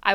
I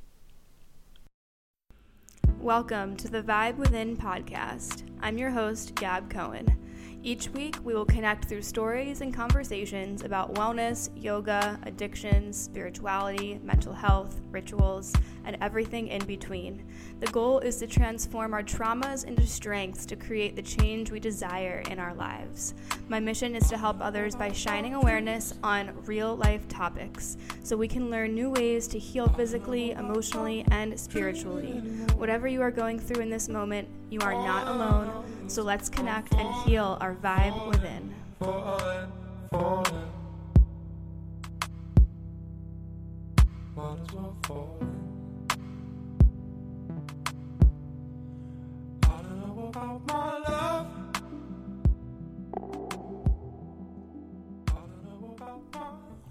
Welcome to the Vibe Within podcast. I'm your host, Gab Cohen. Each week, we will connect through stories and conversations about wellness, yoga, addictions, spirituality, mental health, rituals, and everything in between. The goal is to transform our traumas into strengths to create the change we desire in our lives. My mission is to help others by shining awareness on real-life topics so we can learn new ways to heal physically, emotionally, and spiritually. Whatever you are going through in this moment, you are not alone, so let's connect and heal our vibe within.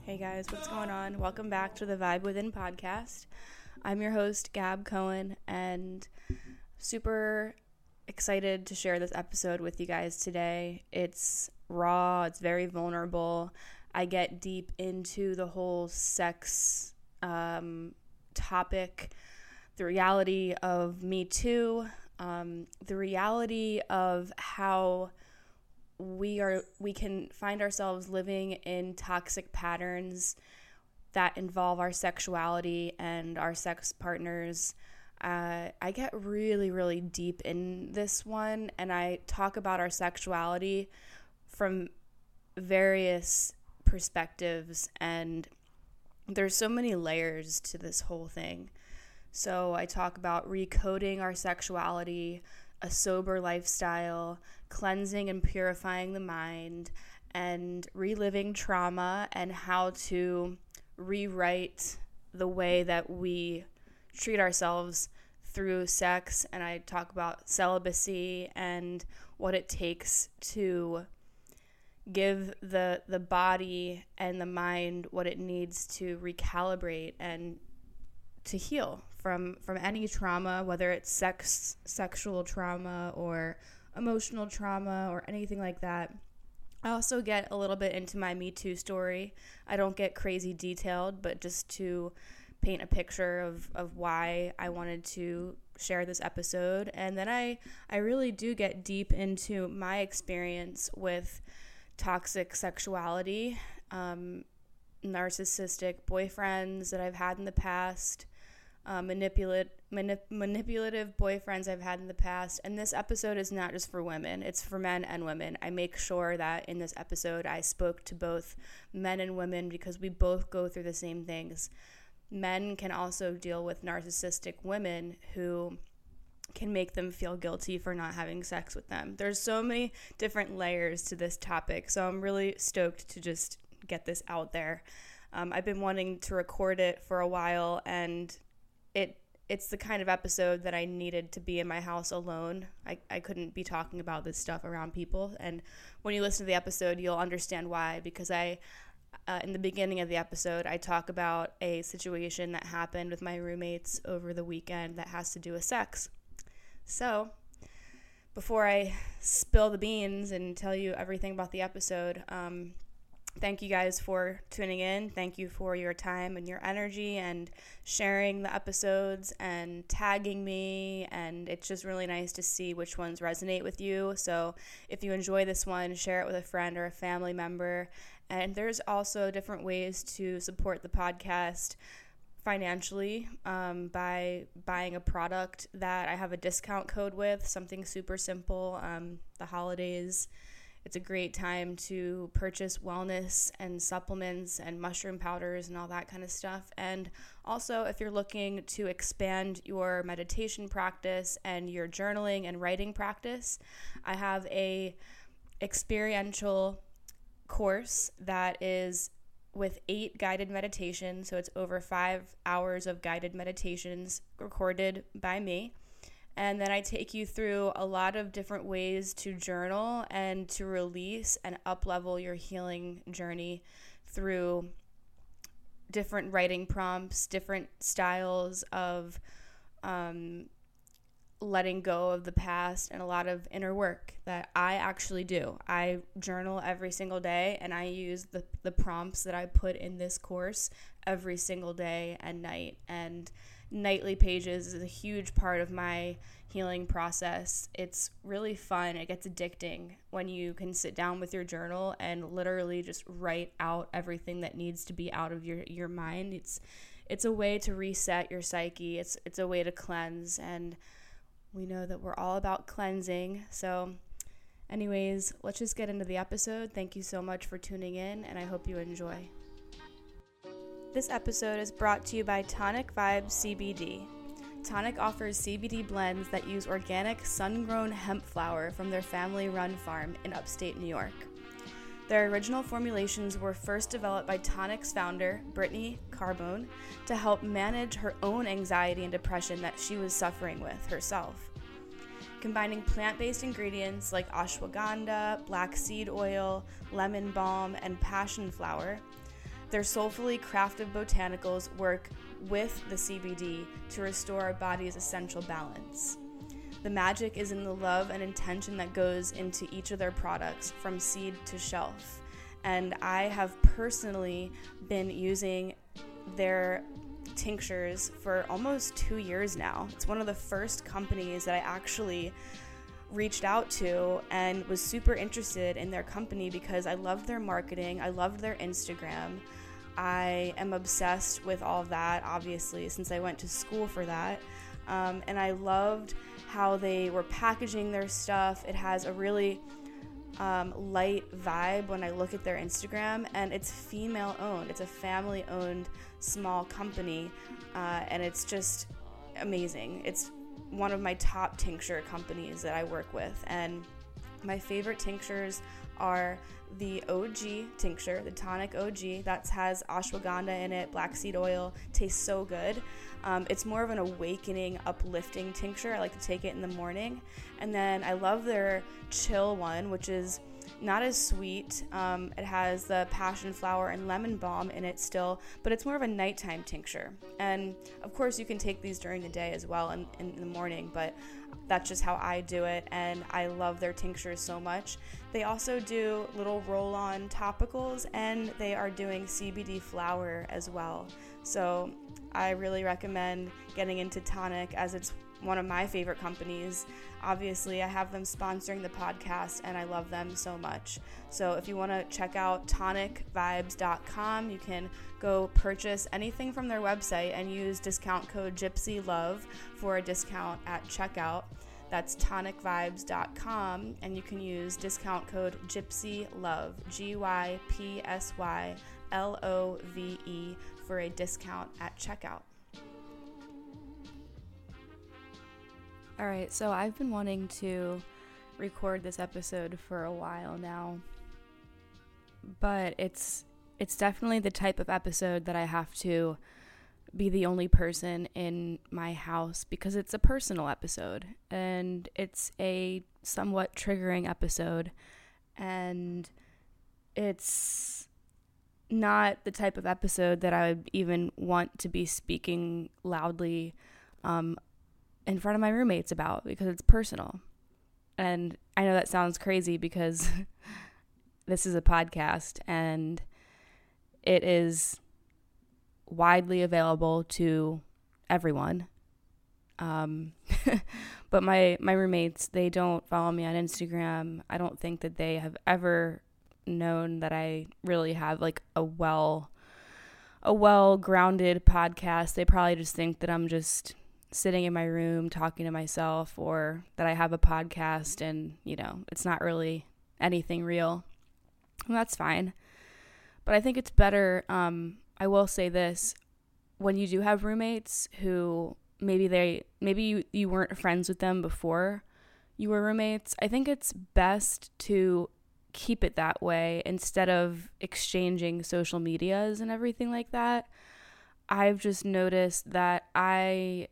Hey guys, what's going on? Welcome back to the Vibe Within podcast. I'm your host, Gab Cohen, and super excited to share this episode with you guys today. It's raw, it's very vulnerable. I get deep into the whole sex topic, the reality of Me Too, the reality of how we can find ourselves living in toxic patterns that involve our sexuality and our sex partners. I get really, really deep in this one, and I talk about our sexuality from various perspectives, and there's so many layers to this whole thing. So I talk about recoding our sexuality, a sober lifestyle, cleansing and purifying the mind, and reliving trauma, and how to rewrite the way that we treat ourselves through sex. And I talk about celibacy and what it takes to give the body and the mind what it needs to recalibrate and to heal from any trauma, whether it's sexual trauma or emotional trauma or anything like that. I also get a little bit into my Me Too story. I don't get crazy detailed, but just to paint a picture of why I wanted to share this episode. And then I really do get deep into my experience with toxic sexuality, narcissistic boyfriends that I've had in the past, manipulative boyfriends I've had in the past. And this episode is not just for women, it's for men and women. I make sure that in this episode I spoke to both men and women because we both go through the same things. Men can also deal with narcissistic women who can make them feel guilty for not having sex with them. There's so many different layers to this topic, so I'm really stoked to just get this out there. I've been wanting to record it for a while, and it's the kind of episode that I needed to be in my house alone. I couldn't be talking about this stuff around people, and when you listen to the episode, you'll understand why, because in the beginning of the episode, I talk about a situation that happened with my roommates over the weekend that has to do with sex. So, before I spill the beans and tell you everything about the episode, thank you guys for tuning in. Thank you for your time and your energy and sharing the episodes and tagging me, and it's just really nice to see which ones resonate with you. So, if you enjoy this one, share it with a friend or a family member. And there's also different ways to support the podcast financially by buying a product that I have a discount code with, something super simple. The holidays, it's a great time to purchase wellness and supplements and mushroom powders and all that kind of stuff. And also, if you're looking to expand your meditation practice and your journaling and writing practice, I have a experiential course that is with 8 guided meditations. So it's over 5 hours of guided meditations recorded by me. And then I take you through a lot of different ways to journal and to release and up-level your healing journey through different writing prompts, different styles of letting go of the past, and a lot of inner work that I actually do. I journal every single day, and I use the prompts that I put in this course every single day and night. And nightly pages is a huge part of my healing process. It's really fun. It gets addicting when you can sit down with your journal and literally just write out everything that needs to be out of your mind. It's a way to reset your psyche. It's a way to cleanse, and we know that we're all about cleansing. So anyways, let's just get into the episode. Thank you so much for tuning in, and I hope you enjoy. This episode is brought to you by Tonic Vibes CBD. Tonic offers CBD blends that use organic sun-grown hemp flower from their family-run farm in upstate New York. Their original formulations were first developed by Tonic's founder, Brittany Carbone, to help manage her own anxiety and depression that she was suffering with herself. Combining plant-based ingredients like ashwagandha, black seed oil, lemon balm, and passion flower, their soulfully crafted botanicals work with the CBD to restore our body's essential balance. The magic is in the love and intention that goes into each of their products from seed to shelf. And I have personally been using their tinctures for almost 2 years now. It's one of the first companies that I actually reached out to and was super interested in their company because I loved their marketing. I loved their Instagram. I am obsessed with all of that, obviously, since I went to school for that. And I loved how they were packaging their stuff. It has a really light vibe when I look at their Instagram, and it's female-owned. It's a family-owned small company, and it's just amazing. It's one of my top tincture companies that I work with, and my favorite tinctures are the OG tincture, the Tonic OG, that has ashwagandha in it, black seed oil, tastes so good. It's more of an awakening, uplifting tincture. I like to take it in the morning. And then I love their chill one, which is not as sweet. It has the passion flower and lemon balm in it still, but it's more of a nighttime tincture. And of course you can take these during the day as well and in the morning, but that's just how I do it, and I love their tinctures so much. They also do little roll-on topicals, and they are doing CBD flower as well. So I really recommend getting into Tonic, as it's one of my favorite companies. Obviously, I have them sponsoring the podcast, and I love them so much. So if you want to check out tonicvibes.com, you can go purchase anything from their website and use discount code GYPSYLOVE for a discount at checkout. That's tonicvibes.com, and you can use discount code GYPSYLOVE, GYPSYLOVE, for a discount at checkout. All right, so I've been wanting to record this episode for a while now, but it's definitely the type of episode that I have to be the only person in my house, because it's a personal episode, and it's a somewhat triggering episode, and it's not the type of episode that I would even want to be speaking loudly in front of my roommates about, because it's personal. And I know that sounds crazy because this is a podcast and it is widely available to everyone. But my roommates, they don't follow me on Instagram. I don't think that they have ever known that I really have like a well grounded podcast. They probably just think that I'm just sitting in my room talking to myself, or that I have a podcast and, you know, it's not really anything real. And that's fine. But I think it's better, I will say this, when you do have roommates who maybe you weren't friends with them before you were roommates, I think it's best to keep it that way instead of exchanging social medias and everything like that. I've just noticed that I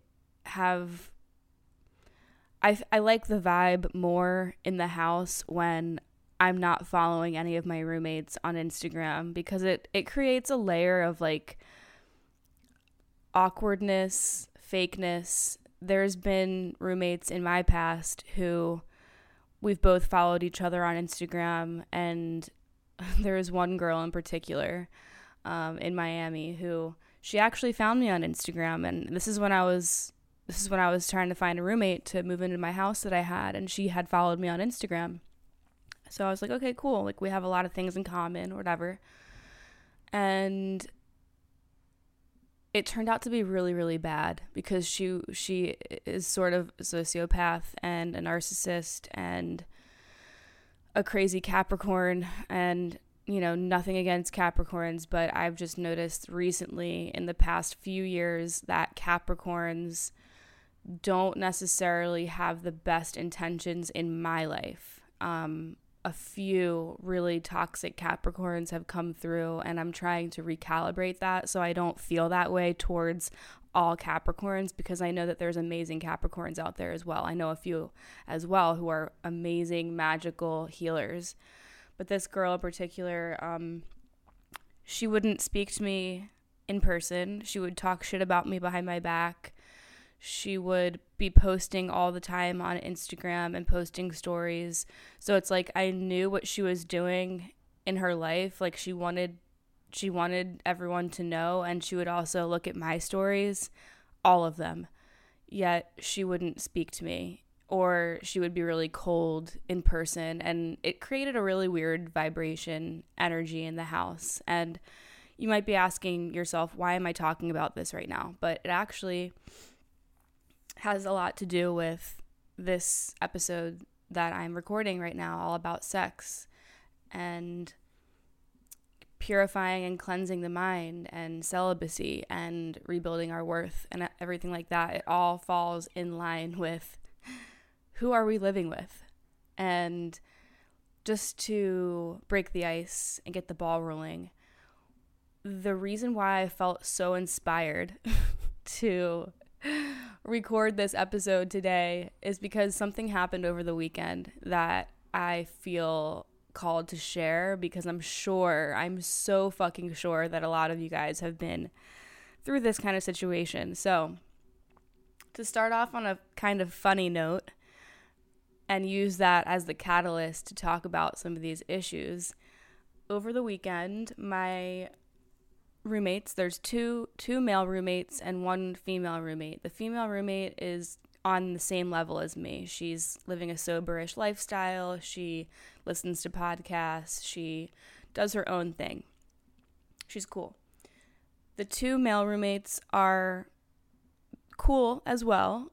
like the vibe more in the house when I'm not following any of my roommates on Instagram, because it creates a layer of like awkwardness, fakeness. There's been roommates in my past who we've both followed each other on Instagram, and there was one girl in particular in Miami who she actually found me on Instagram, and this is when I was trying to find a roommate to move into my house that I had, and she had followed me on Instagram. So I was like, okay, cool. Like, we have a lot of things in common or whatever. And it turned out to be really, really bad, because she is sort of a sociopath and a narcissist and a crazy Capricorn, and, you know, nothing against Capricorns, but I've just noticed recently in the past few years that Capricorns don't necessarily have the best intentions in my life. A few really toxic Capricorns have come through, and I'm trying to recalibrate that so I don't feel that way towards all Capricorns, because I know that there's amazing Capricorns out there as well. I know a few as well who are amazing, magical healers. But this girl in particular, she wouldn't speak to me in person. She would talk shit about me behind my back. She would be posting all the time on Instagram and posting stories. So it's like I knew what she was doing in her life. Like, she wanted everyone to know, and she would also look at my stories, all of them. Yet she wouldn't speak to me, or she would be really cold in person, and it created a really weird vibration, energy in the house. And you might be asking yourself, why am I talking about this right now? But it actually has a lot to do with this episode that I'm recording right now, all about sex and purifying and cleansing the mind and celibacy and rebuilding our worth and everything like that. It all falls in line with who are we living with. And just to break the ice and get the ball rolling, the reason why I felt so inspired to record this episode today is because something happened over the weekend that I feel called to share, because I'm so fucking sure that a lot of you guys have been through this kind of situation. So to start off on a kind of funny note and use that as the catalyst to talk about some of these issues, over the weekend my roommates, there's two male roommates and one female roommate. The female roommate is on the same level as me. She's living a soberish lifestyle. She listens to podcasts. She does her own thing. She's cool. The two male roommates are cool as well,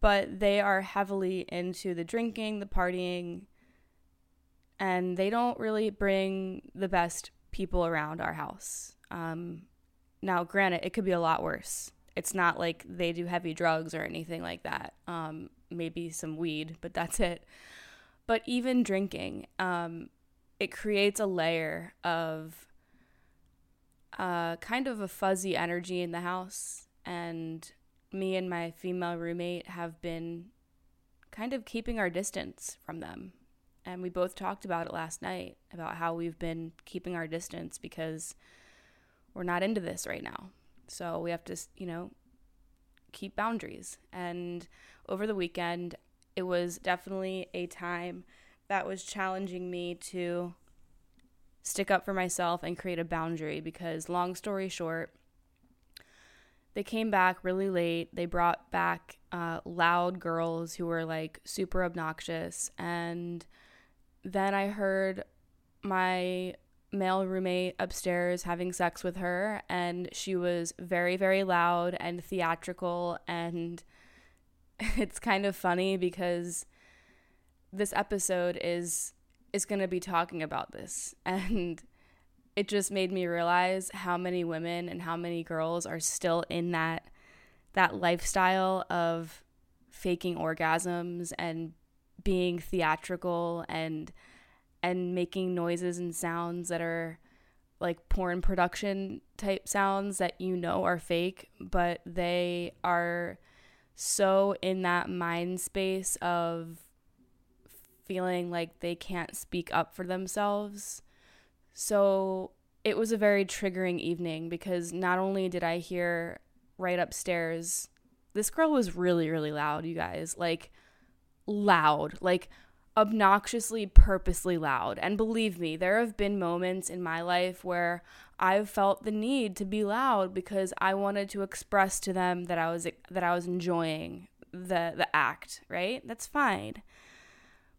but they are heavily into the drinking, the partying, and they don't really bring the best people around our house. Now, granted, it could be a lot worse. It's not like they do heavy drugs or anything like that. Maybe some weed, but that's it. But even drinking, it creates a layer of kind of a fuzzy energy in the house. And me and my female roommate have been kind of keeping our distance from them. And we both talked about it last night, about how we've been keeping our distance because we're not into this right now. So we have to, you know, keep boundaries. And over the weekend, it was definitely a time that was challenging me to stick up for myself and create a boundary, because long story short, they came back really late. They brought back loud girls who were like super obnoxious. And then I heard my male roommate upstairs having sex with her, and she was very, very loud and theatrical. And it's kind of funny because this episode is going to be talking about this, and it just made me realize how many women and how many girls are still in that lifestyle of faking orgasms and being theatrical and and making noises and sounds that are like porn production type sounds that you know are fake, but they are so in that mind space of feeling like they can't speak up for themselves. So it was a very triggering evening because not only did I hear right upstairs, this girl was really, really loud, you guys, like loud, like obnoxiously, purposely loud. And believe me, there have been moments in my life where I've felt the need to be loud because I wanted to express to them that I was enjoying the act, right? That's fine.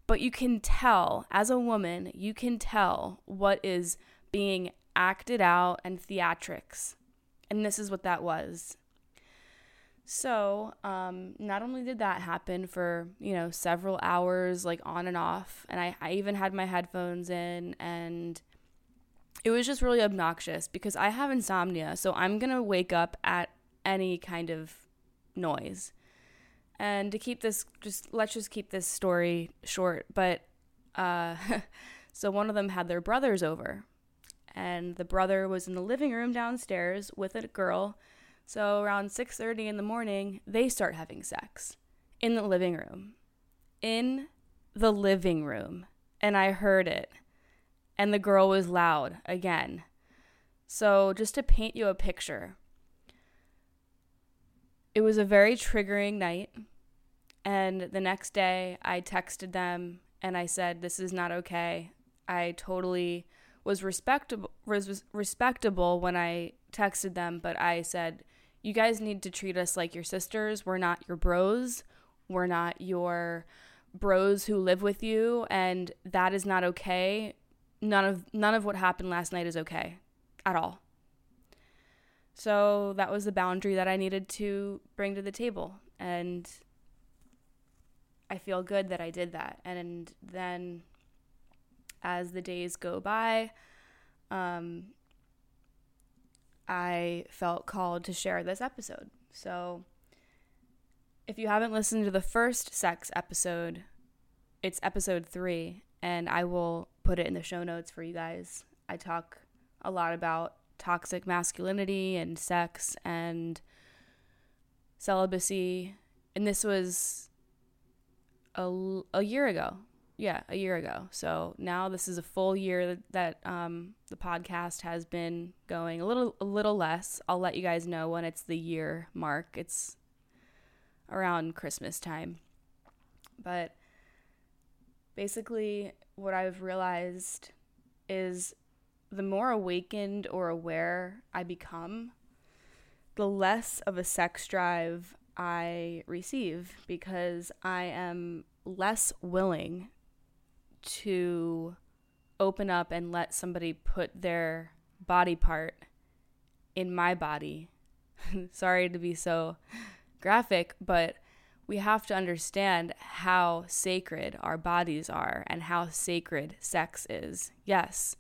But you can tell, as a woman, you can tell what is being acted out and theatrics. And this is what that was. So not only did that happen for, several hours, like on and off, and I even had my headphones in, and it was just really obnoxious because I have insomnia, so I'm going to wake up at any kind of noise. And to keep this, let's keep this story short, but so one of them had their brothers over, and the brother was in the living room downstairs with a girl. So around 6:30 in the morning, they start having sex in the living room. In the living room. And I heard it. And the girl was loud again. So just to paint you a picture, it was a very triggering night. And the next day, I texted them and I said, this is not okay. I totally was respectable when I texted them, but I said, you guys need to treat us like your sisters. We're not your bros. We're not your bros who live with you, and that is not okay. None of what happened last night is okay at all. So that was the boundary that I needed to bring to the table, and I feel good that I did that. And then as the days go by, I felt called to share this episode. So if you haven't listened to the first sex episode, it's episode 3, and I will put it in the show notes for you guys. I talk a lot about toxic masculinity and sex and celibacy, and this was a year ago. Yeah, a year ago. So now this is a full year that the podcast has been going, a little less. I'll let you guys know when it's the year mark. It's around Christmas time. But basically what I've realized is the more awakened or aware I become, the less of a sex drive I receive, because I am less willing to open up and let somebody put their body part in my body. Sorry to be so graphic, but we have to understand how sacred our bodies are and how sacred sex is. Yes,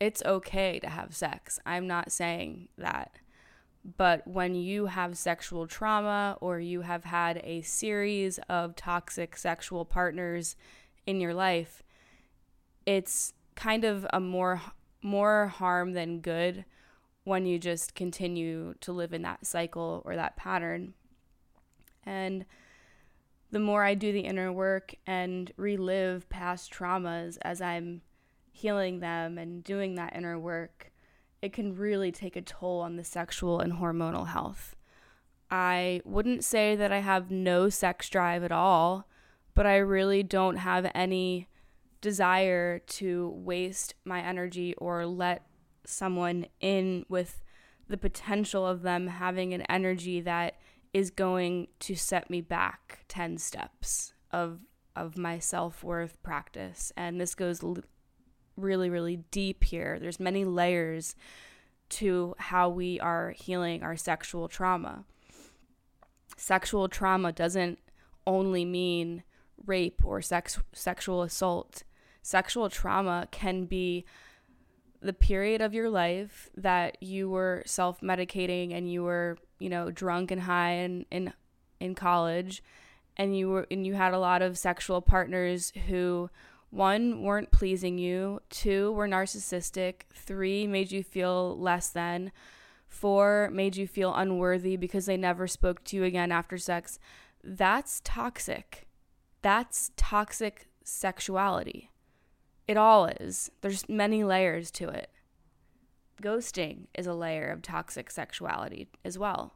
it's okay to have sex. I'm not saying that. But when you have sexual trauma or you have had a series of toxic sexual partners in your life, it's kind of a more harm than good when you just continue to live in that cycle or that pattern. And the more I do the inner work and relive past traumas as I'm healing them and doing that inner work, it can really take a toll on the sexual and hormonal health. I wouldn't say that I have no sex drive at all, but I really don't have any desire to waste my energy or let someone in with the potential of them having an energy that is going to set me back 10 steps of my self-worth practice. And this goes really, really deep here. There's many layers to how we are healing our sexual trauma. Sexual trauma doesn't only mean rape or sexual assault. Sexual trauma can be the period of your life that you were self-medicating and you were, drunk and high and in college, and you had a lot of sexual partners who 1, weren't pleasing you, 2, were narcissistic, 3, made you feel less than, 4, made you feel unworthy because they never spoke to you again after sex, that's toxic. That's toxic sexuality. It all is. There's many layers to it. Ghosting is a layer of toxic sexuality as well.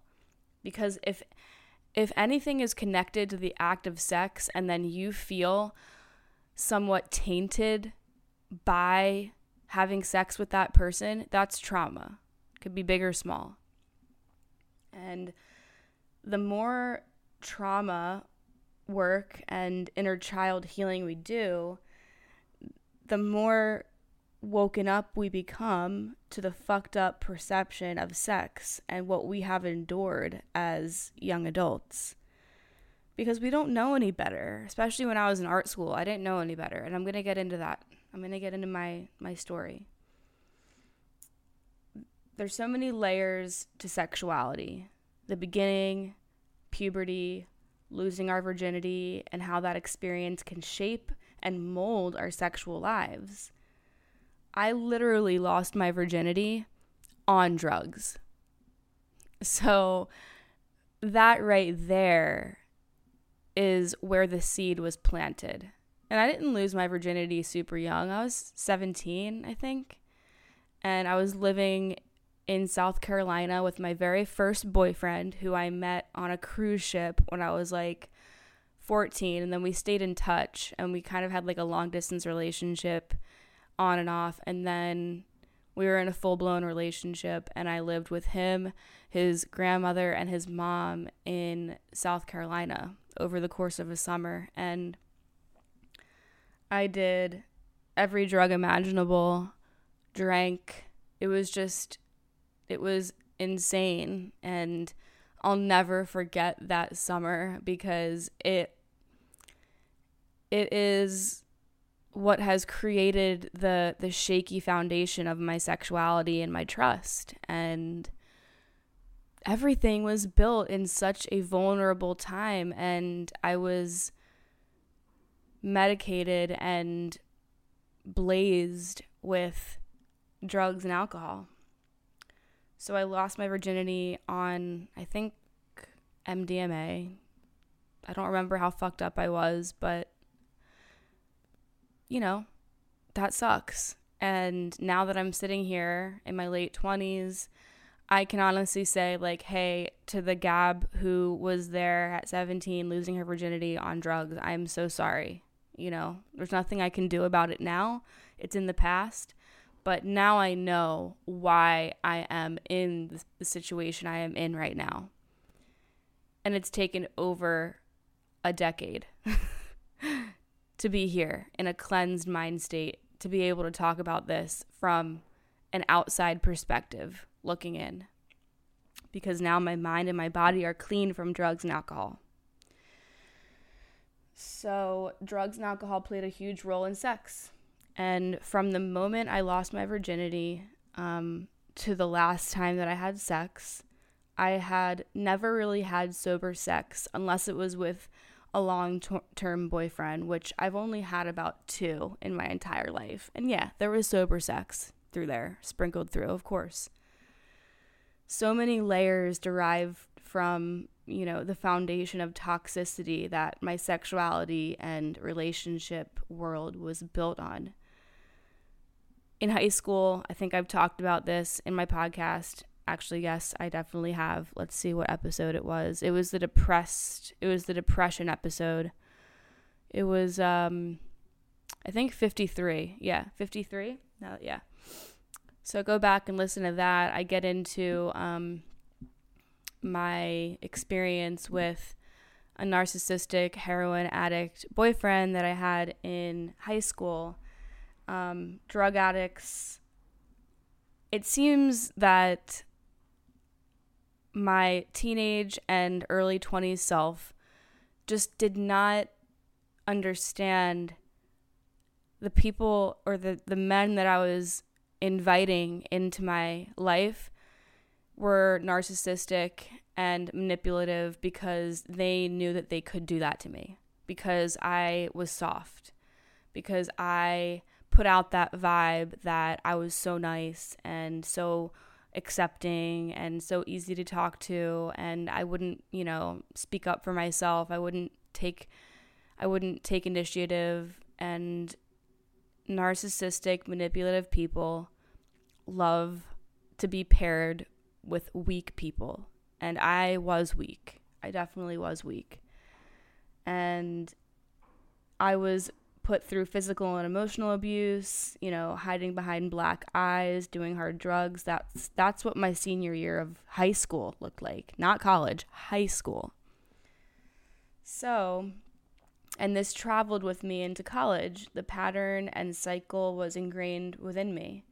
Because if anything is connected to the act of sex and then you feel somewhat tainted by having sex with that person, that's trauma. It could be big or small. And the more trauma work and inner child healing we do, the more woken up we become to the fucked up perception of sex and what we have endured as young adults. Because we don't know any better, especially when I was in art school. I didn't know any better, and I'm going to get into that. I'm going to get into my story. There's so many layers to sexuality. The beginning, puberty, losing our virginity, and how that experience can shape and mold our sexual lives. I literally lost my virginity on drugs. So that right there is where the seed was planted. And I didn't lose my virginity super young. I was 17, I think. And I was living in South Carolina with my very first boyfriend, who I met on a cruise ship when I was like 14. And then we stayed in touch, and we kind of had like a long distance relationship on and off. And then we were in a full-blown relationship, and I lived with him, his grandmother, and his mom in South Carolina over the course of a summer. And I did every drug imaginable, drank. It was insane. And I'll never forget that summer, because it is what has created the shaky foundation of my sexuality and my trust. And everything was built in such a vulnerable time, and I was medicated and blazed with drugs and alcohol. So I lost my virginity on, I think, MDMA. I don't remember how fucked up I was, but you know, that sucks. And now that I'm sitting here in my late 20s, I can honestly say, like, hey, to the Gab who was there at 17 losing her virginity on drugs, I'm so sorry. You know, there's nothing I can do about it now. It's in the past. But now I know why I am in the situation I am in right now. And it's taken over a decade to be here in a cleansed mind state, to be able to talk about this from an outside perspective looking in, because now my mind and my body are clean from drugs and alcohol. So drugs and alcohol played a huge role in sex. And from the moment I lost my virginity to the last time that I had sex, I had never really had sober sex unless it was with a long-term boyfriend, which I've only had about 2 in my entire life. And yeah, there was sober sex through there, sprinkled through, of course. So many layers derive from, you know, the foundation of toxicity that my sexuality and relationship world was built on. In high school, I think I've talked about this in my podcast. Actually, yes, I definitely have. Let's see what episode it was. It was the depression episode. It was, I think 53. Yeah, 53? No, yeah. So go back and listen to that. I get into my experience with a narcissistic heroin addict boyfriend that I had in high school. Drug addicts. It seems that my teenage and early 20s self just did not understand the people or the men that I was inviting into my life were narcissistic and manipulative, because they knew that they could do that to me because I was soft, because I put out that vibe that I was so nice and so accepting and so easy to talk to, and I wouldn't, you know, speak up for myself. I wouldn't take initiative, and narcissistic, manipulative people love to be paired with weak people, and I was weak. I definitely was weak, and I was put through physical and emotional abuse, you know, hiding behind black eyes, doing hard drugs. That's what my senior year of high school looked like. Not college, high school. So, and this traveled with me into college. The pattern and cycle was ingrained within me.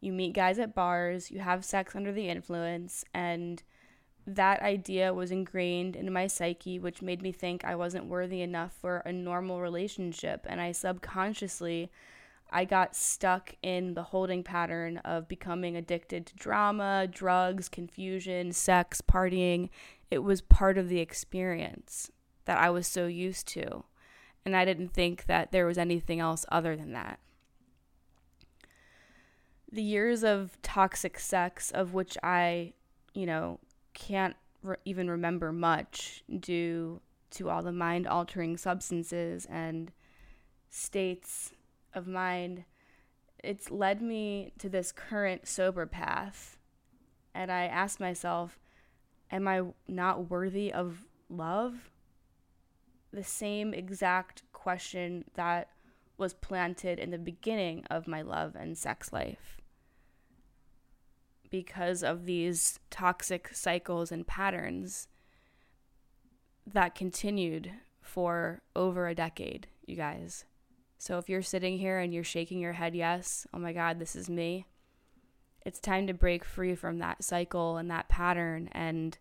You meet guys at bars, you have sex under the influence, and that idea was ingrained into my psyche, which made me think I wasn't worthy enough for a normal relationship. And I got stuck in the holding pattern of becoming addicted to drama, drugs, confusion, sex, partying. It was part of the experience that I was so used to, and I didn't think that there was anything else other than that. The years of toxic sex, of which I, you know, can't even remember much due to all the mind-altering substances and states of mind, it's led me to this current sober path. And I asked myself, am I not worthy of love? The same exact question that was planted in the beginning of my love and sex life, because of these toxic cycles and patterns that continued for over a decade, you guys. So if you're sitting here and you're shaking your head, yes, oh my God, this is me, it's time to break free from that cycle and that pattern and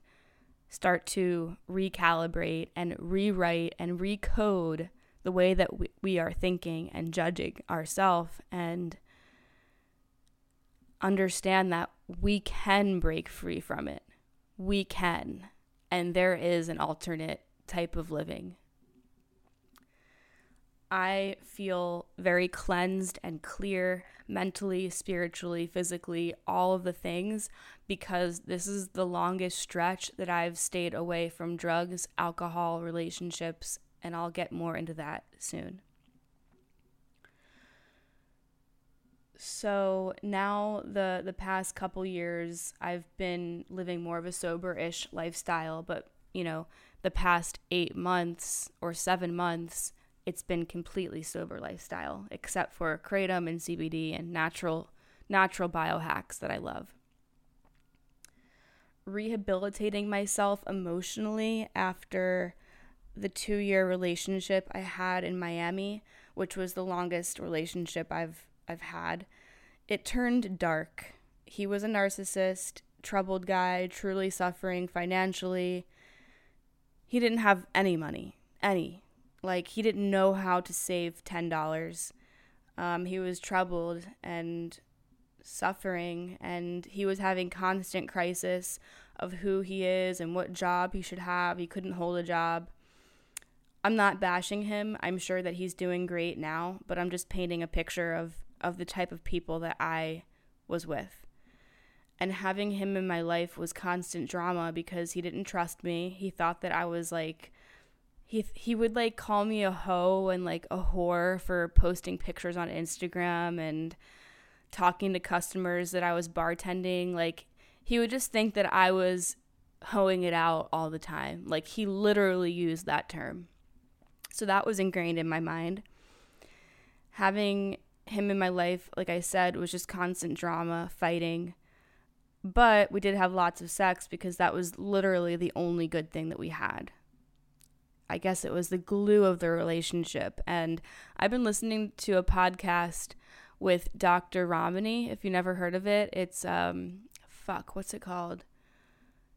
start to recalibrate and rewrite and recode the way that we are thinking and judging ourselves, and understand that we can break free from it. We can. And there is an alternate type of living. I feel very cleansed and clear mentally, spiritually, physically, all of the things, because this is the longest stretch that I've stayed away from drugs, alcohol, relationships, and I'll get more into that soon. So now the past couple years, I've been living more of a sober-ish lifestyle, but, you know, the past 8 months or 7 months, it's been completely sober lifestyle, except for kratom and CBD and natural biohacks that I love. Rehabilitating myself emotionally after the 2-year relationship I had in Miami, which was the longest relationship I've had, it turned dark. He was a narcissist, troubled guy, truly suffering financially. He didn't have any money, any. Like, he didn't know how to save $10. He was troubled and suffering, and he was having constant crisis of who he is and what job he should have. He couldn't hold a job. I'm not bashing him. I'm sure that he's doing great now, but I'm just painting a picture of the type of people that I was with. And having him in my life was constant drama, because he didn't trust me. He thought that I was like, he would like call me a hoe and like a whore for posting pictures on Instagram and talking to customers that I was bartending. Like, he would just think that I was hoeing it out all the time. Like, he literally used that term. So that was ingrained in my mind. Having him in my life, like I said, was just constant drama, fighting. But we did have lots of sex, because that was literally the only good thing that we had. I guess it was the glue of the relationship. And I've been listening to a podcast with Dr. Romani, if you never heard of it. It's, what's it called?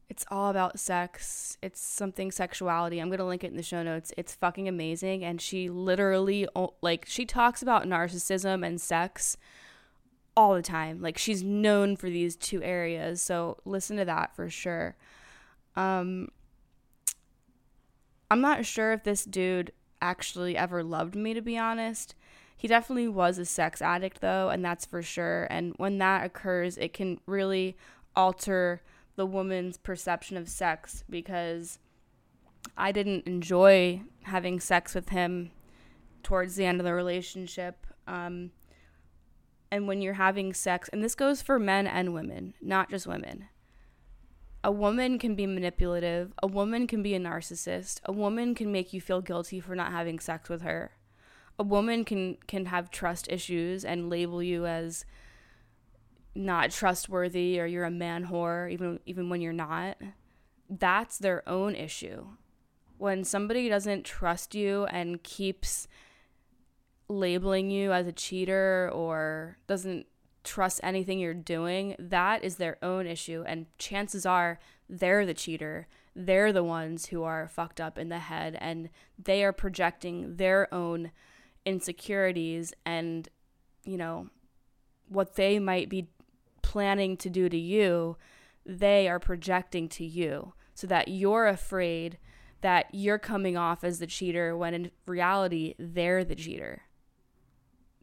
It's all about sex. It's something sexuality. I'm going to link it in the show notes. It's fucking amazing. And she literally, like, she talks about narcissism and sex all the time. Like, she's known for these two areas. So listen to that for sure. I'm not sure if this dude actually ever loved me, to be honest. He definitely was a sex addict, though, and that's for sure. And when that occurs, it can really alter the woman's perception of sex, because I didn't enjoy having sex with him towards the end of the relationship. And when you're having sex, and this goes for men and women, not just women, a woman can be manipulative. A woman can be a narcissist. A woman can make you feel guilty for not having sex with her. A woman can have trust issues and label you as not trustworthy, or you're a man whore, even when you're not. That's their own issue. When somebody doesn't trust you and keeps labeling you as a cheater or doesn't trust anything you're doing, that is their own issue. And chances are they're the cheater. They're the ones who are fucked up in the head, and they are projecting their own insecurities and, you know, what they might be planning to do to you, they are projecting to you, so that you're afraid that you're coming off as the cheater when in reality they're the cheater.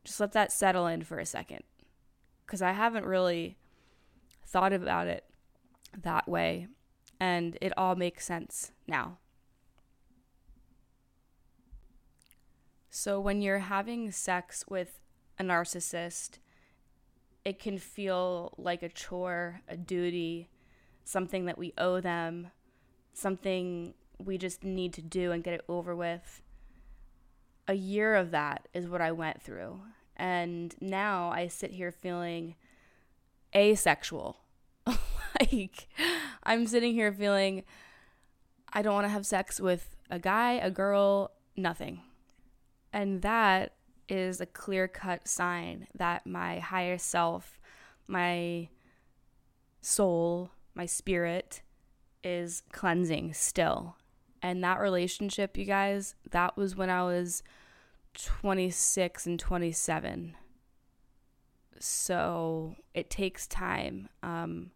Just let that settle in for a second, because I haven't really thought about it that way, and it all makes sense now. So when you're having sex with a narcissist, it can feel like a chore, a duty, something that we owe them, something we just need to do and get it over with. A year of that is what I went through. And now I sit here feeling asexual. Like, I'm sitting here feeling I don't want to have sex with a guy, a girl, nothing. And that is a clear-cut sign that my higher self, my soul, my spirit is cleansing still. And that relationship, you guys, that was when I was 26 and 27. So it takes time. I'm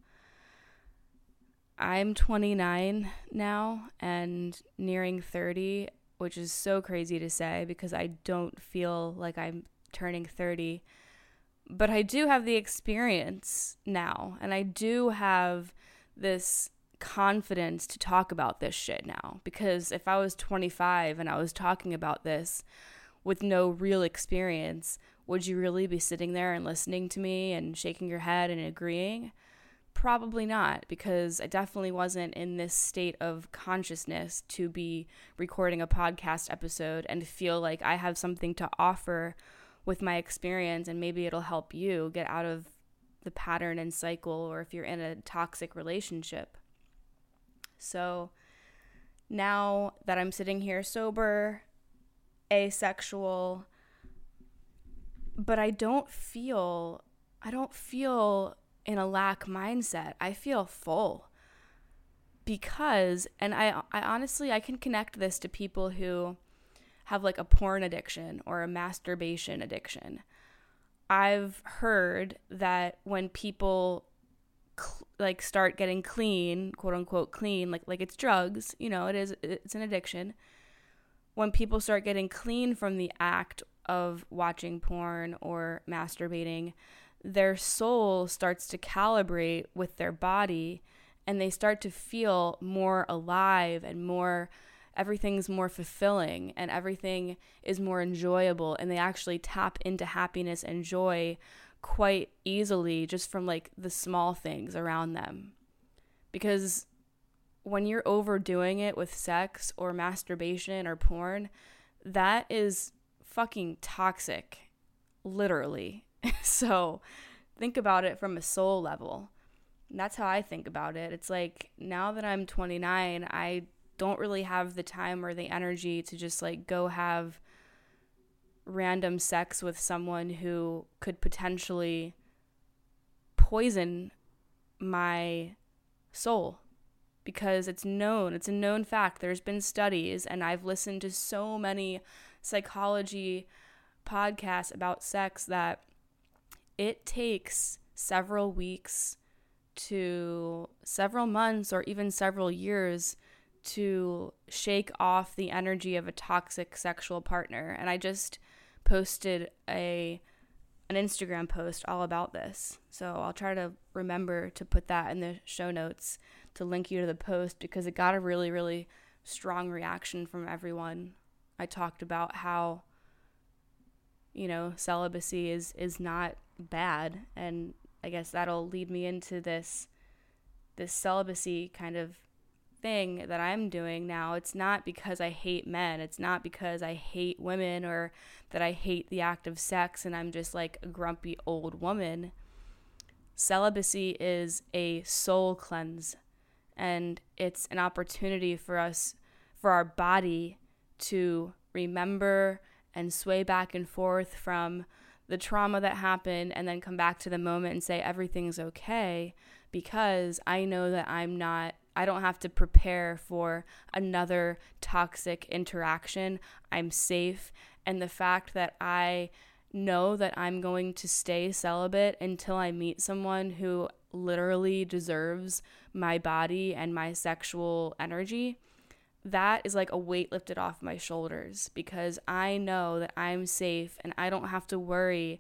29 now and nearing 30, which is so crazy to say because I don't feel like I'm turning 30. But I do have the experience now, and I do have this confidence to talk about this shit now, because if I was 25 and I was talking about this with no real experience, would you really be sitting there and listening to me and shaking your head and agreeing? Probably not, because I definitely wasn't in this state of consciousness to be recording a podcast episode and feel like I have something to offer with my experience, and maybe it'll help you get out of the pattern and cycle, or if you're in a toxic relationship. So now that I'm sitting here sober, asexual, but I don't feel in a lack mindset. I feel full, because, and I honestly, I can connect this to people who have like a porn addiction or a masturbation addiction. I've heard that when people like start getting clean, quote unquote clean, like it's drugs, you know, it's an addiction. When people start getting clean from the act of watching porn or masturbating, their soul starts to calibrate with their body, and they start to feel more alive and more, everything's more fulfilling and everything is more enjoyable, and they actually tap into happiness and joy quite easily just from like the small things around them. Because when you're overdoing it with sex or masturbation or porn, that is fucking toxic, literally. So think about it from a soul level. And that's how I think about it. It's like, now that I'm 29, I don't really have the time or the energy to just like go have random sex with someone who could potentially poison my soul, because it's a known fact. There's been studies, and I've listened to so many psychology podcasts about sex, that it takes several weeks to several months or even several years to shake off the energy of a toxic sexual partner. And I just posted an Instagram post all about this. So I'll try to remember to put that in the show notes to link you to the post, because it got a really, really strong reaction from everyone. I talked about how, you know, celibacy is not bad, and I guess that'll lead me into this celibacy kind of thing that I'm doing now. It's not because I hate men. It's not because I hate women or that I hate the act of sex and I'm just like a grumpy old woman. Celibacy is a soul cleanse, and it's an opportunity for us, for our body, to remember and sway back and forth from the trauma that happened and then come back to the moment and say everything's okay, because I know that I don't have to prepare for another toxic interaction. I'm safe. And the fact that I know that I'm going to stay celibate until I meet someone who literally deserves my body and my sexual energy, that is like a weight lifted off my shoulders, because I know that I'm safe and I don't have to worry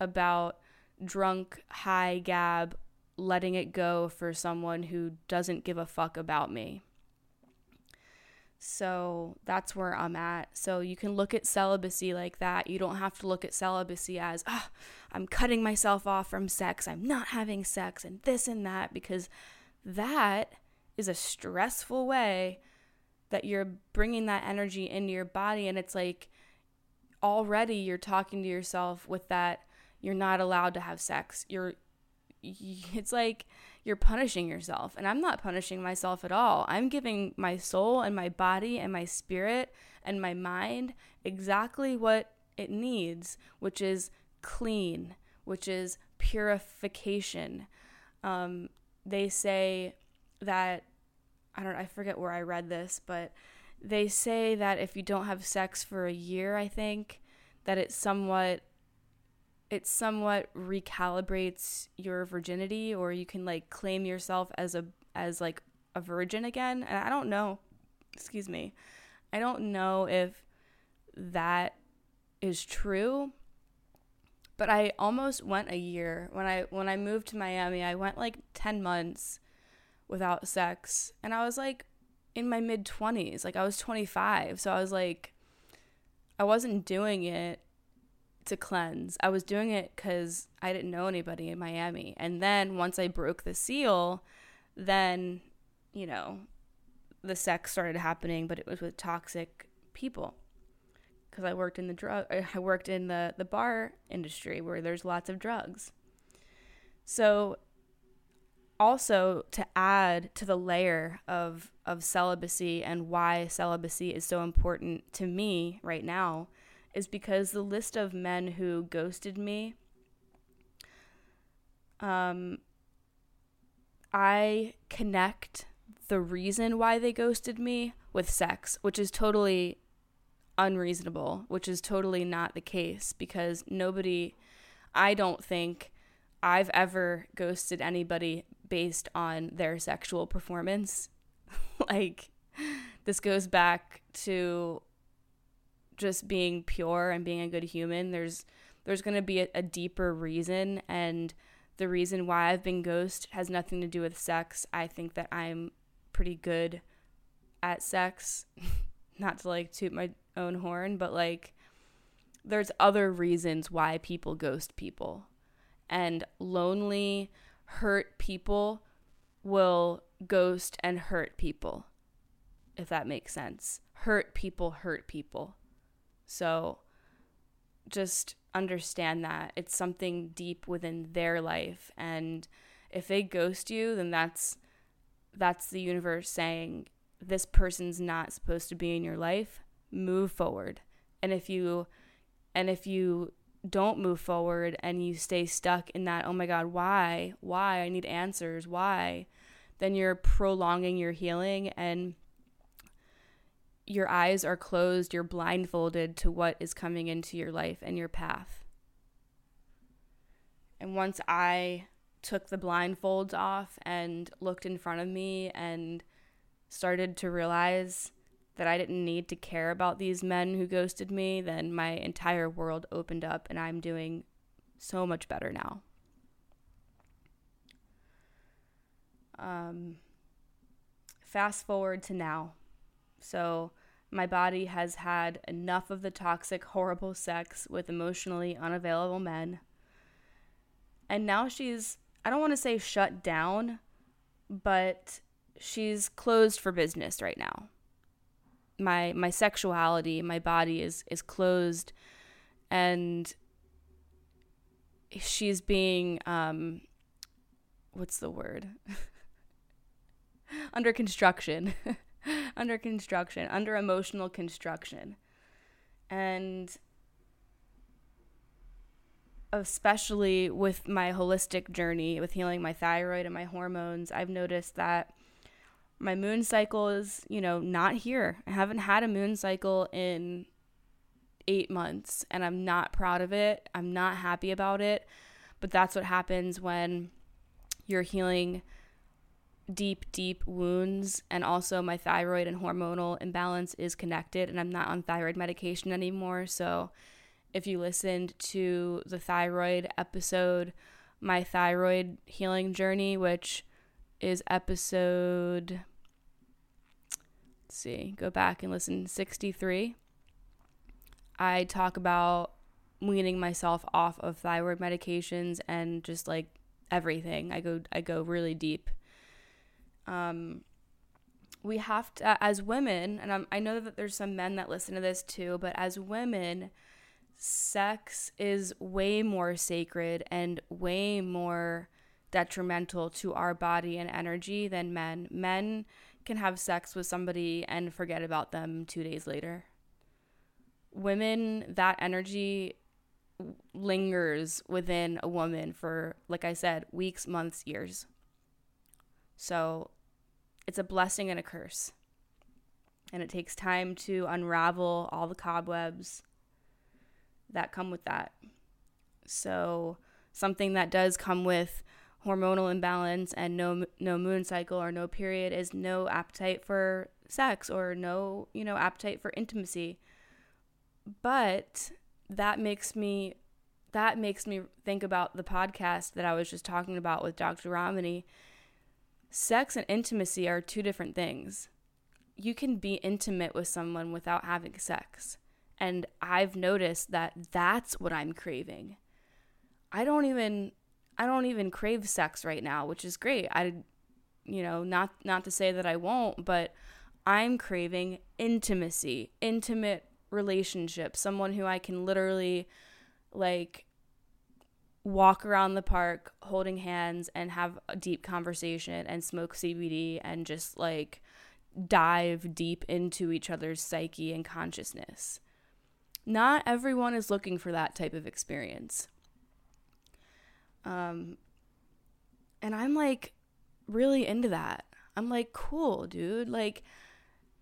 about drunk, high Gab letting it go for someone who doesn't give a fuck about me. So that's where I'm at. So you can look at celibacy like that. You don't have to look at celibacy as, oh, I'm cutting myself off from sex, I'm not having sex, and this and that, because that is a stressful way that you're bringing that energy into your body. And it's like already you're talking to yourself with that, you're not allowed to have sex. It's like you're punishing yourself, and I'm not punishing myself at all. I'm giving my soul and my body and my spirit and my mind exactly what it needs, which is clean, which is purification. They say that, I forget where I read this, but they say that if you don't have sex for a year, I think that it somewhat recalibrates your virginity, or you can like claim yourself as a virgin again. And I don't know, I don't know if that is true, but I almost went a year when I moved to Miami. I went like 10 months without sex, and I was like in my mid 20s, like I was 25. So I was like, I wasn't doing it to cleanse. I was doing it because I didn't know anybody in Miami. And then once I broke the seal, then, you know, the sex started happening, but it was with toxic people, because I worked in the bar industry where there's lots of drugs. So also, to add to the layer of celibacy and why celibacy is so important to me right now, is because the list of men who ghosted me, I connect the reason why they ghosted me with sex, which is totally unreasonable, which is totally not the case, because I don't think I've ever ghosted anybody based on their sexual performance. Like, this goes back to just being pure and being a good human. There's going to be a deeper reason, and the reason why I've been ghosted has nothing to do with sex. I think that I'm pretty good at sex, not to like toot my own horn, but like there's other reasons why people ghost people, and lonely, hurt people will ghost and hurt people, if that makes sense. Hurt people. So just understand that it's something deep within their life. And if they ghost you, then that's the universe saying, this person's not supposed to be in your life. Move forward. And if you don't move forward and you stay stuck in that, oh my God, why? I need answers. Why? Then you're prolonging your healing, and your eyes are closed, you're blindfolded to what is coming into your life and your path. And once I took the blindfolds off and looked in front of me and started to realize that I didn't need to care about these men who ghosted me, then my entire world opened up and I'm doing so much better now. Fast forward to now. So my body has had enough of the toxic, horrible sex with emotionally unavailable men. And now she's, I don't want to say shut down, but she's closed for business right now. My sexuality, my body is closed, and she's being, what's the word? Under construction. Under construction. Under emotional construction. And especially with my holistic journey, with healing my thyroid and my hormones, I've noticed that my moon cycle is, not here. I haven't had a moon cycle in 8 months, and I'm not proud of it. I'm not happy about it. But that's what happens when you're healing deep, deep wounds. And also my thyroid and hormonal imbalance is connected, and I'm not on thyroid medication anymore. So if you listened to the thyroid episode, my thyroid healing journey, which is episode, go back and listen, 63. I talk about weaning myself off of thyroid medications and just like everything. I go really deep. We have to, as women, and I know that there's some men that listen to this too, but as women, sex is way more sacred and way more detrimental to our body and energy than men. Men can have sex with somebody and forget about them 2 days later. Women, that energy lingers within a woman for, like I said, weeks, months, years. So it's a blessing and a curse. And it takes time to unravel all the cobwebs that come with that. So something that does come with hormonal imbalance and no moon cycle or no period is no appetite for sex or no, appetite for intimacy. But that makes me think about the podcast that I was just talking about with Dr. Romani. Sex and intimacy are two different things. You can be intimate with someone without having sex. And I've noticed that that's what I'm craving. I don't even crave sex right now, which is great. Not to say that I won't, but I'm craving intimacy, intimate relationship, someone who I can literally like walk around the park holding hands and have a deep conversation and smoke CBD and just like dive deep into each other's psyche and consciousness. Not everyone is looking for that type of experience. And I'm like really into that. I'm like, cool, dude, like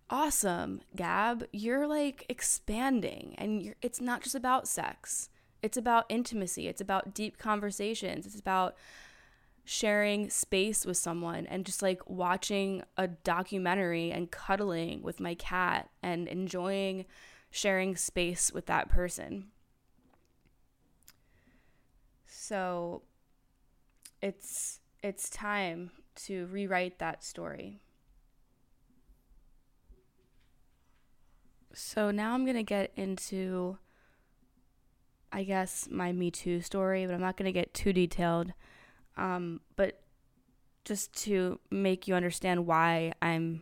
awesome, Gab, you're like expanding, and it's not just about sex. It's about intimacy. It's about deep conversations. It's about sharing space with someone and just like watching a documentary and cuddling with my cat and enjoying sharing space with that person. So it's time to rewrite that story. So now I'm going to get into, I guess, my Me Too story, but I'm not going to get too detailed. But just to make you understand why I'm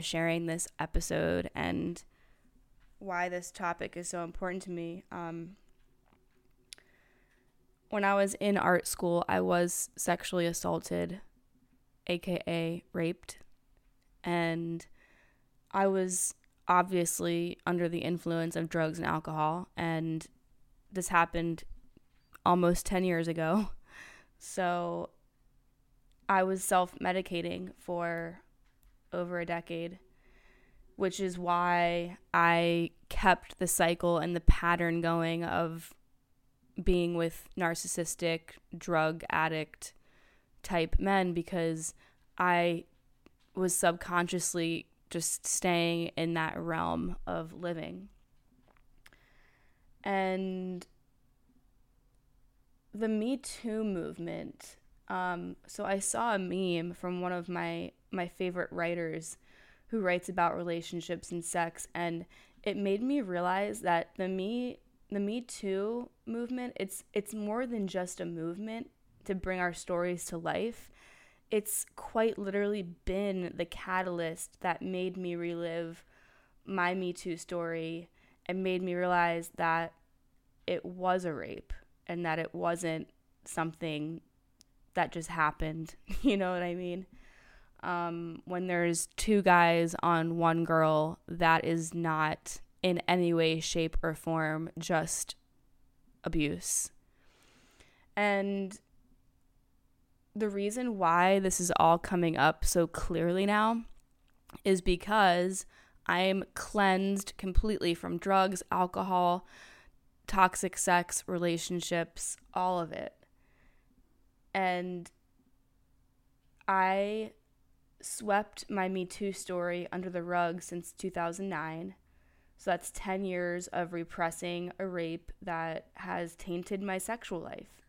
sharing this episode and why this topic is so important to me. When I was in art school, I was sexually assaulted, aka raped, and I was obviously under the influence of drugs and alcohol, and this happened almost 10 years ago. So I was self-medicating for over a decade, which is why I kept the cycle and the pattern going of being with narcissistic, drug addict type men, because I was subconsciously just staying in that realm of living. And the Me Too movement, so I saw a meme from one of my favorite writers who writes about relationships and sex, and it made me realize that the Me Too movement, it's more than just a movement to bring our stories to life. It's quite literally been the catalyst that made me relive my Me Too story and made me realize that it was a rape and that it wasn't something that just happened. You know what I mean? When there's two guys on one girl, that is not in any way, shape, or form just abuse. And the reason why this is all coming up so clearly now is because I'm cleansed completely from drugs, alcohol, toxic sex, relationships, all of it. And I swept my Me Too story under the rug since 2009. So that's 10 years of repressing a rape that has tainted my sexual life.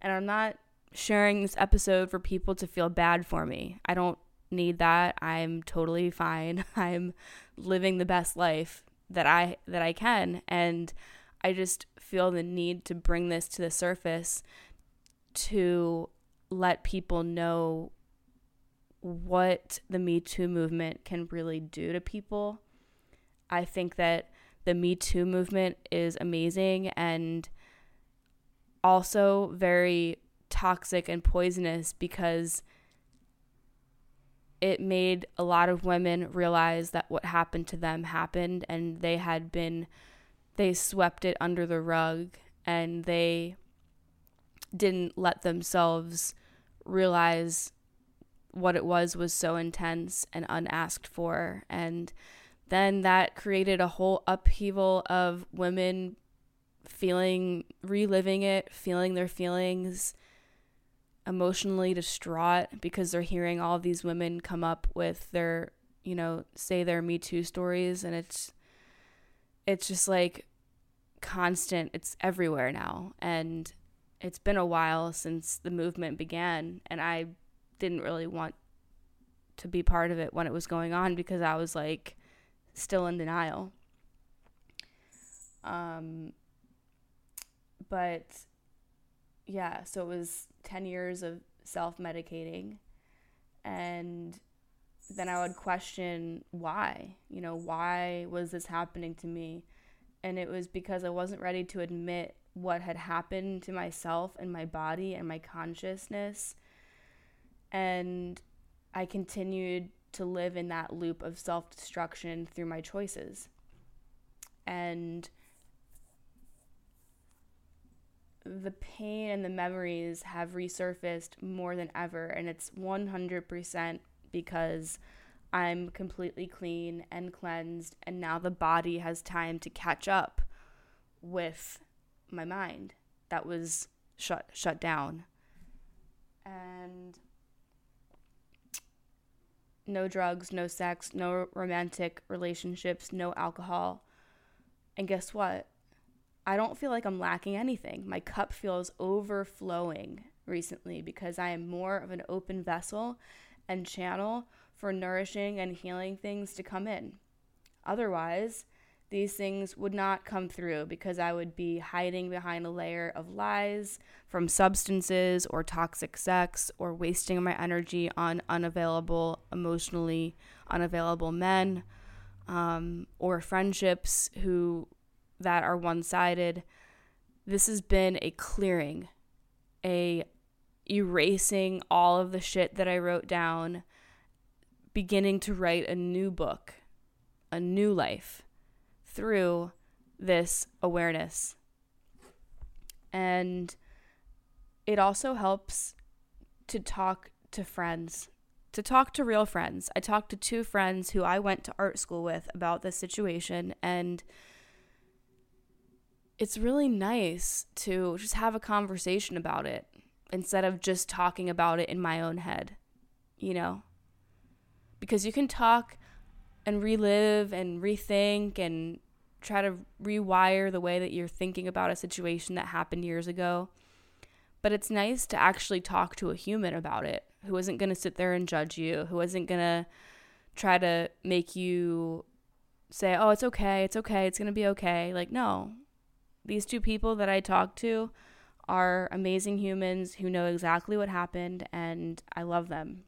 And I'm not sharing this episode for people to feel bad for me. I don't need that. I'm totally fine. I'm living the best life that I can. And I just feel the need to bring this to the surface to let people know what the Me Too movement can really do to people. I think that the Me Too movement is amazing and also very toxic and poisonous because it made a lot of women realize that what happened to them happened, and they swept it under the rug, and they didn't let themselves realize what it was so intense and unasked for. And then that created a whole upheaval of women reliving it, feeling their feelings, emotionally distraught because they're hearing all these women come up with their, say their Me Too stories, and it's just like constant. It's everywhere now, and it's been a while since the movement began, and I didn't really want to be part of it when it was going on because I was like still in denial. But yeah, so it was 10 years of self-medicating, and then I would question why, why was this happening to me? And it was because I wasn't ready to admit what had happened to myself and my body and my consciousness. And I continued to live in that loop of self-destruction through my choices. And the pain and the memories have resurfaced more than ever, and it's 100% because I'm completely clean and cleansed, and now the body has time to catch up with my mind that was shut down. And no drugs, no sex, no romantic relationships, no alcohol. And guess what? I don't feel like I'm lacking anything. My cup feels overflowing recently because I am more of an open vessel and channel for nourishing and healing things to come in. Otherwise, these things would not come through because I would be hiding behind a layer of lies from substances or toxic sex, or wasting my energy on emotionally unavailable men, or friendships that are one-sided. This has been a clearing, a erasing all of the shit that I wrote down, beginning to write a new book, a new life, through this awareness. And it also helps to talk to friends, to talk to real friends. I talked to two friends who I went to art school with about this situation, and it's really nice to just have a conversation about it instead of just talking about it in my own head, because you can talk and relive and rethink and try to rewire the way that you're thinking about a situation that happened years ago. But it's nice to actually talk to a human about it who isn't going to sit there and judge you, who isn't going to try to make you say, oh, it's okay, it's going to be okay. Like, no, these two people that I talked to are amazing humans who know exactly what happened, and I love them.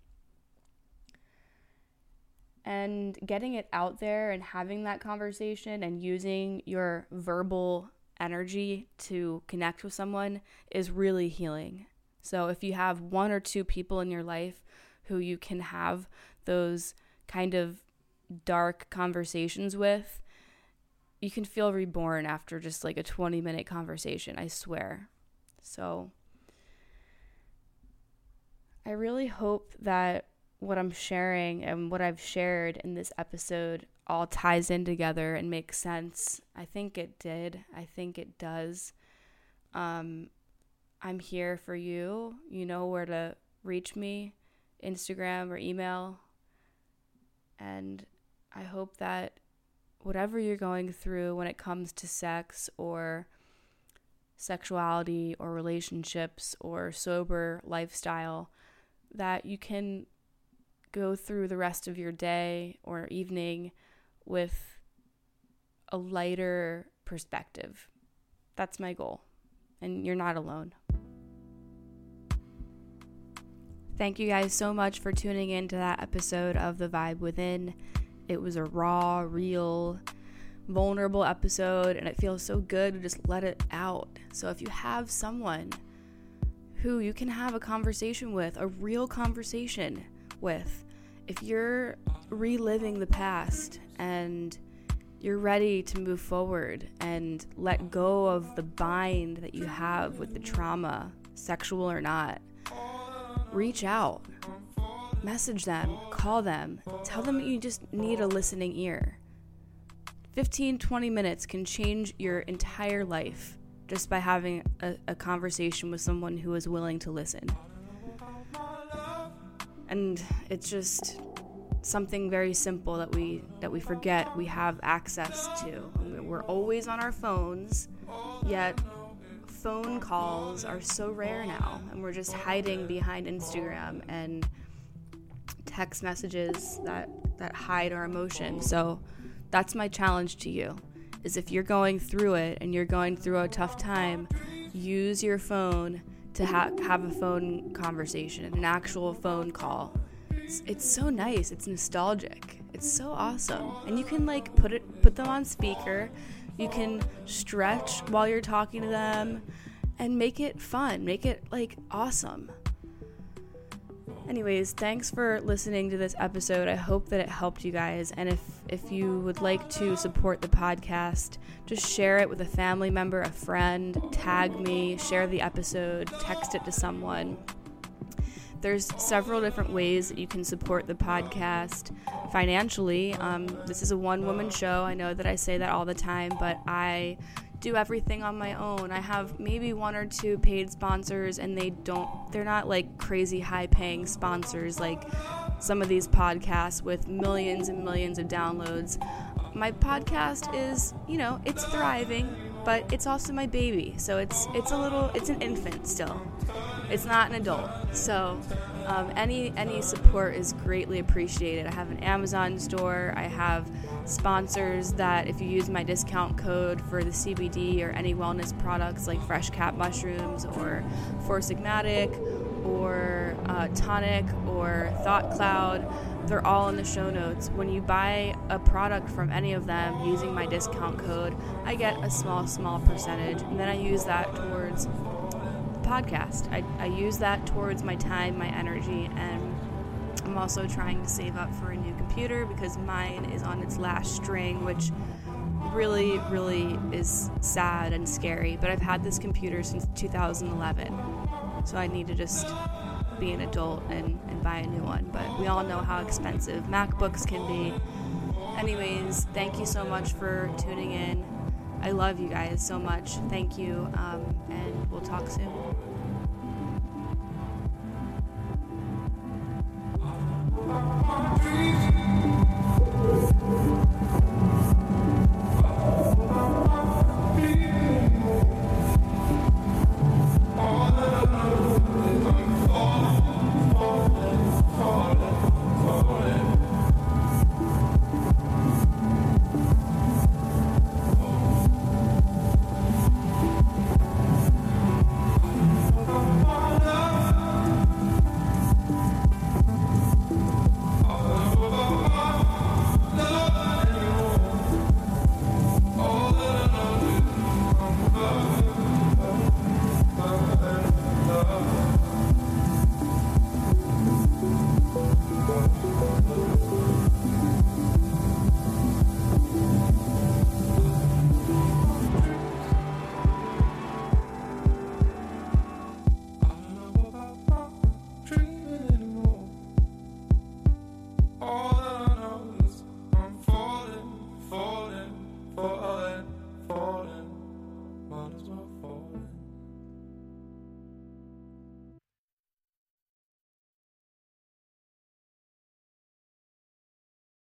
And getting it out there and having that conversation and using your verbal energy to connect with someone is really healing. So if you have one or two people in your life who you can have those kind of dark conversations with, you can feel reborn after just like a 20-minute conversation, I swear. So I really hope that what I'm sharing and what I've shared in this episode all ties in together and makes sense. I think it did. I think it does. I'm here for you. You know where to reach me, Instagram or email. And I hope that whatever you're going through when it comes to sex or sexuality or relationships or sober lifestyle, that you can go through the rest of your day or evening with a lighter perspective. That's my goal, and you're not alone. Thank you guys so much for tuning in to that episode of The Vibe Within. It was a raw, real, vulnerable episode, and it feels so good to just let it out. So if you have someone who you can have a conversation with, a real conversation with, if you're reliving the past and you're ready to move forward and let go of the bind that you have with the trauma, sexual or not, reach out, message them, call them, tell them you just need a listening ear. 15-20 minutes can change your entire life just by having a conversation with someone who is willing to listen. And it's just something very simple that we forget we have access to. We're always on our phones, yet phone calls are so rare now, and we're just hiding behind Instagram and text messages that hide our emotions. So that's my challenge to you, is if you're going through it and you're going through a tough time, use your phone to have a phone conversation, an actual phone call. It's so nice. It's nostalgic. It's so awesome. And you can like put them on speaker. You can stretch while you're talking to them and make it fun. Make it like awesome. Anyways, thanks for listening to this episode. I hope that it helped you guys. And if you would like to support the podcast, just share it with a family member, a friend, tag me, share the episode, text it to someone. There's several different ways that you can support the podcast financially. This is a one-woman show. I know that I say that all the time, but I do everything on my own. I have maybe one or two paid sponsors, and they're not like crazy high paying sponsors like some of these podcasts with millions and millions of downloads. My podcast is, it's thriving, but it's also my baby. So it's an infant still. It's not an adult. So any support is greatly appreciated. I have an Amazon store. I have sponsors that if you use my discount code for the CBD or any wellness products like Fresh Cap Mushrooms or Four Sigmatic or Tonic or Thought Cloud, they're all in the show notes. When you buy a product from any of them using my discount code, I get a small percentage, and then I use that towards podcast. I use that towards my time, my energy, and I'm also trying to save up for a new computer because mine is on its last string, which really, really is sad and scary. But I've had this computer since 2011, so I need to just be an adult and buy a new one. But we all know how expensive MacBooks can be. Anyways, thank you so much for tuning in. I love you guys so much. Thank you, and we'll talk soon.